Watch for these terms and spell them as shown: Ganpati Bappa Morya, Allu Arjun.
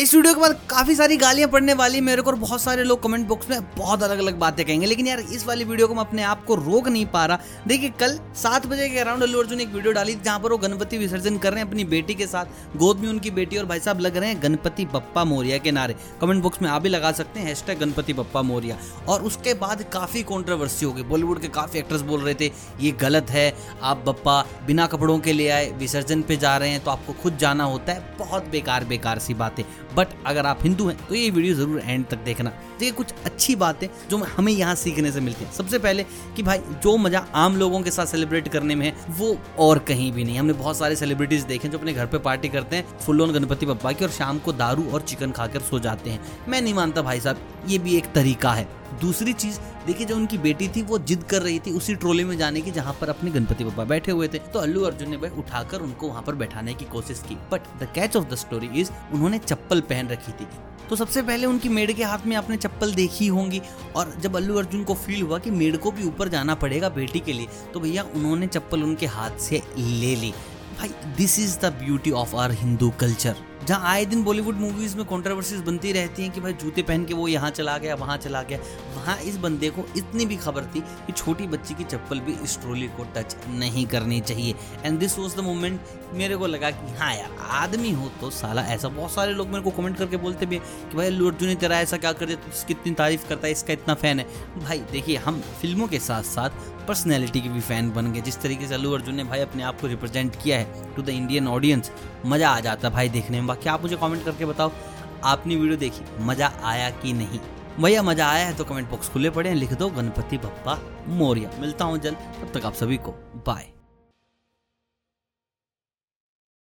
इस वीडियो के बाद काफ़ी सारी गालियाँ पड़ने वाली मेरे को और बहुत सारे लोग कमेंट बॉक्स में बहुत अलग अलग बातें कहेंगे, लेकिन यार इस वाली वीडियो को मैं अपने आप को रोक नहीं पा रहा। देखिए कल 7 बजे के अराउंड अल्लू अर्जुन ने एक वीडियो डाली जहाँ पर वो गणपति विसर्जन कर रहे हैं अपनी बेटी के साथ, गोद में उनकी बेटी, और भाई साहब लग रहे हैं गणपति बप्पा मोरिया के नारे। कमेंट बॉक्स में आप भी लगा सकते हैं हैशटैग गणपति बप्पा मोरिया। और उसके बाद काफ़ी कॉन्ट्रोवर्सी हो गई, बॉलीवुड के काफ़ी एक्टर्स बोल रहे थे ये गलत है, आप बप्पा बिना कपड़ों के ले आए विसर्जन पे जा रहे हैं तो आपको खुद जाना होता है, बहुत बेकार सी बातें। बट अगर आप हिंदू हैं तो ये वीडियो जरूर एंड तक देखना। देखिए कुछ अच्छी बातें जो हमें यहाँ सीखने से मिलती है। सबसे पहले कि भाई जो मजा आम लोगों के साथ सेलिब्रेट करने में है वो और कहीं भी नहीं। हमने बहुत सारे सेलिब्रिटीज देखे जो अपने घर पे पार्टी करते हैं फुल ऑन गणपति बप्पा की और शाम को दारू और चिकन खाकर सो जाते हैं। मैं नहीं मानता भाई साहब, ये भी एक तरीका है। दूसरी चीज़ देखिए, जो उनकी बेटी थी वो जिद कर रही थी उसी ट्रॉली में जाने की जहाँ पर अपने गणपति बप्पा बैठे हुए थे, तो अल्लू अर्जुन ने भाई उठाकर उनको वहाँ पर बैठाने की कोशिश की। But the catch of the story is उन्होंने चप्पल पहन रखी थी। तो सबसे पहले उनकी मेड के हाथ में आपने चप्पल देखी होंगी, और जब अल्लू अर्जुन को फील हुआ कि मेड को भी ऊपर जाना पड़ेगा बेटी के लिए, तो भैया उन्होंने चप्पल उनके हाथ से ले ली। भाई this is the beauty of our Hindu culture, जहाँ आए दिन बॉलीवुड मूवीज़ में कॉन्ट्रोवर्सीज बनती रहती हैं कि भाई जूते पहन के वो यहाँ चला गया वहाँ चला गया। वहाँ इस बंदे को इतनी भी खबर थी कि छोटी बच्ची की चप्पल भी इस ट्रॉली को टच नहीं करनी चाहिए। And this was the moment मेरे को लगा कि हाँ यार आदमी हो तो साला ऐसा। बहुत सारे लोग मेरे को कमेंट करके बोलते भी कि भाई अल्लू अर्जुन ने तेरा ऐसा क्या कर दिया, तो इसकी इतनी तारीफ़ करता है, इसका इतना फ़ैन है। भाई देखिए, हम फिल्मों के साथ साथ पर्सनैलिटी के भी फ़ैन बन गए। जिस तरीके से अल्लू अर्जुन ने भाई अपने आप को रिप्रेजेंट किया है टू द इंडियन ऑडियंस, मज़ा आ जाता भाई देखने में। बाकी आप मुझे कमेंट करके बताओ आपने वीडियो देखी, मज़ा आया कि नहीं। भैया मज़ा आया है तो कमेंट बॉक्स खुले पड़े हैं, लिख दो गणपति बप्पा मोरिया। मिलता हूँ जल्द, तब तक आप सभी को बाय।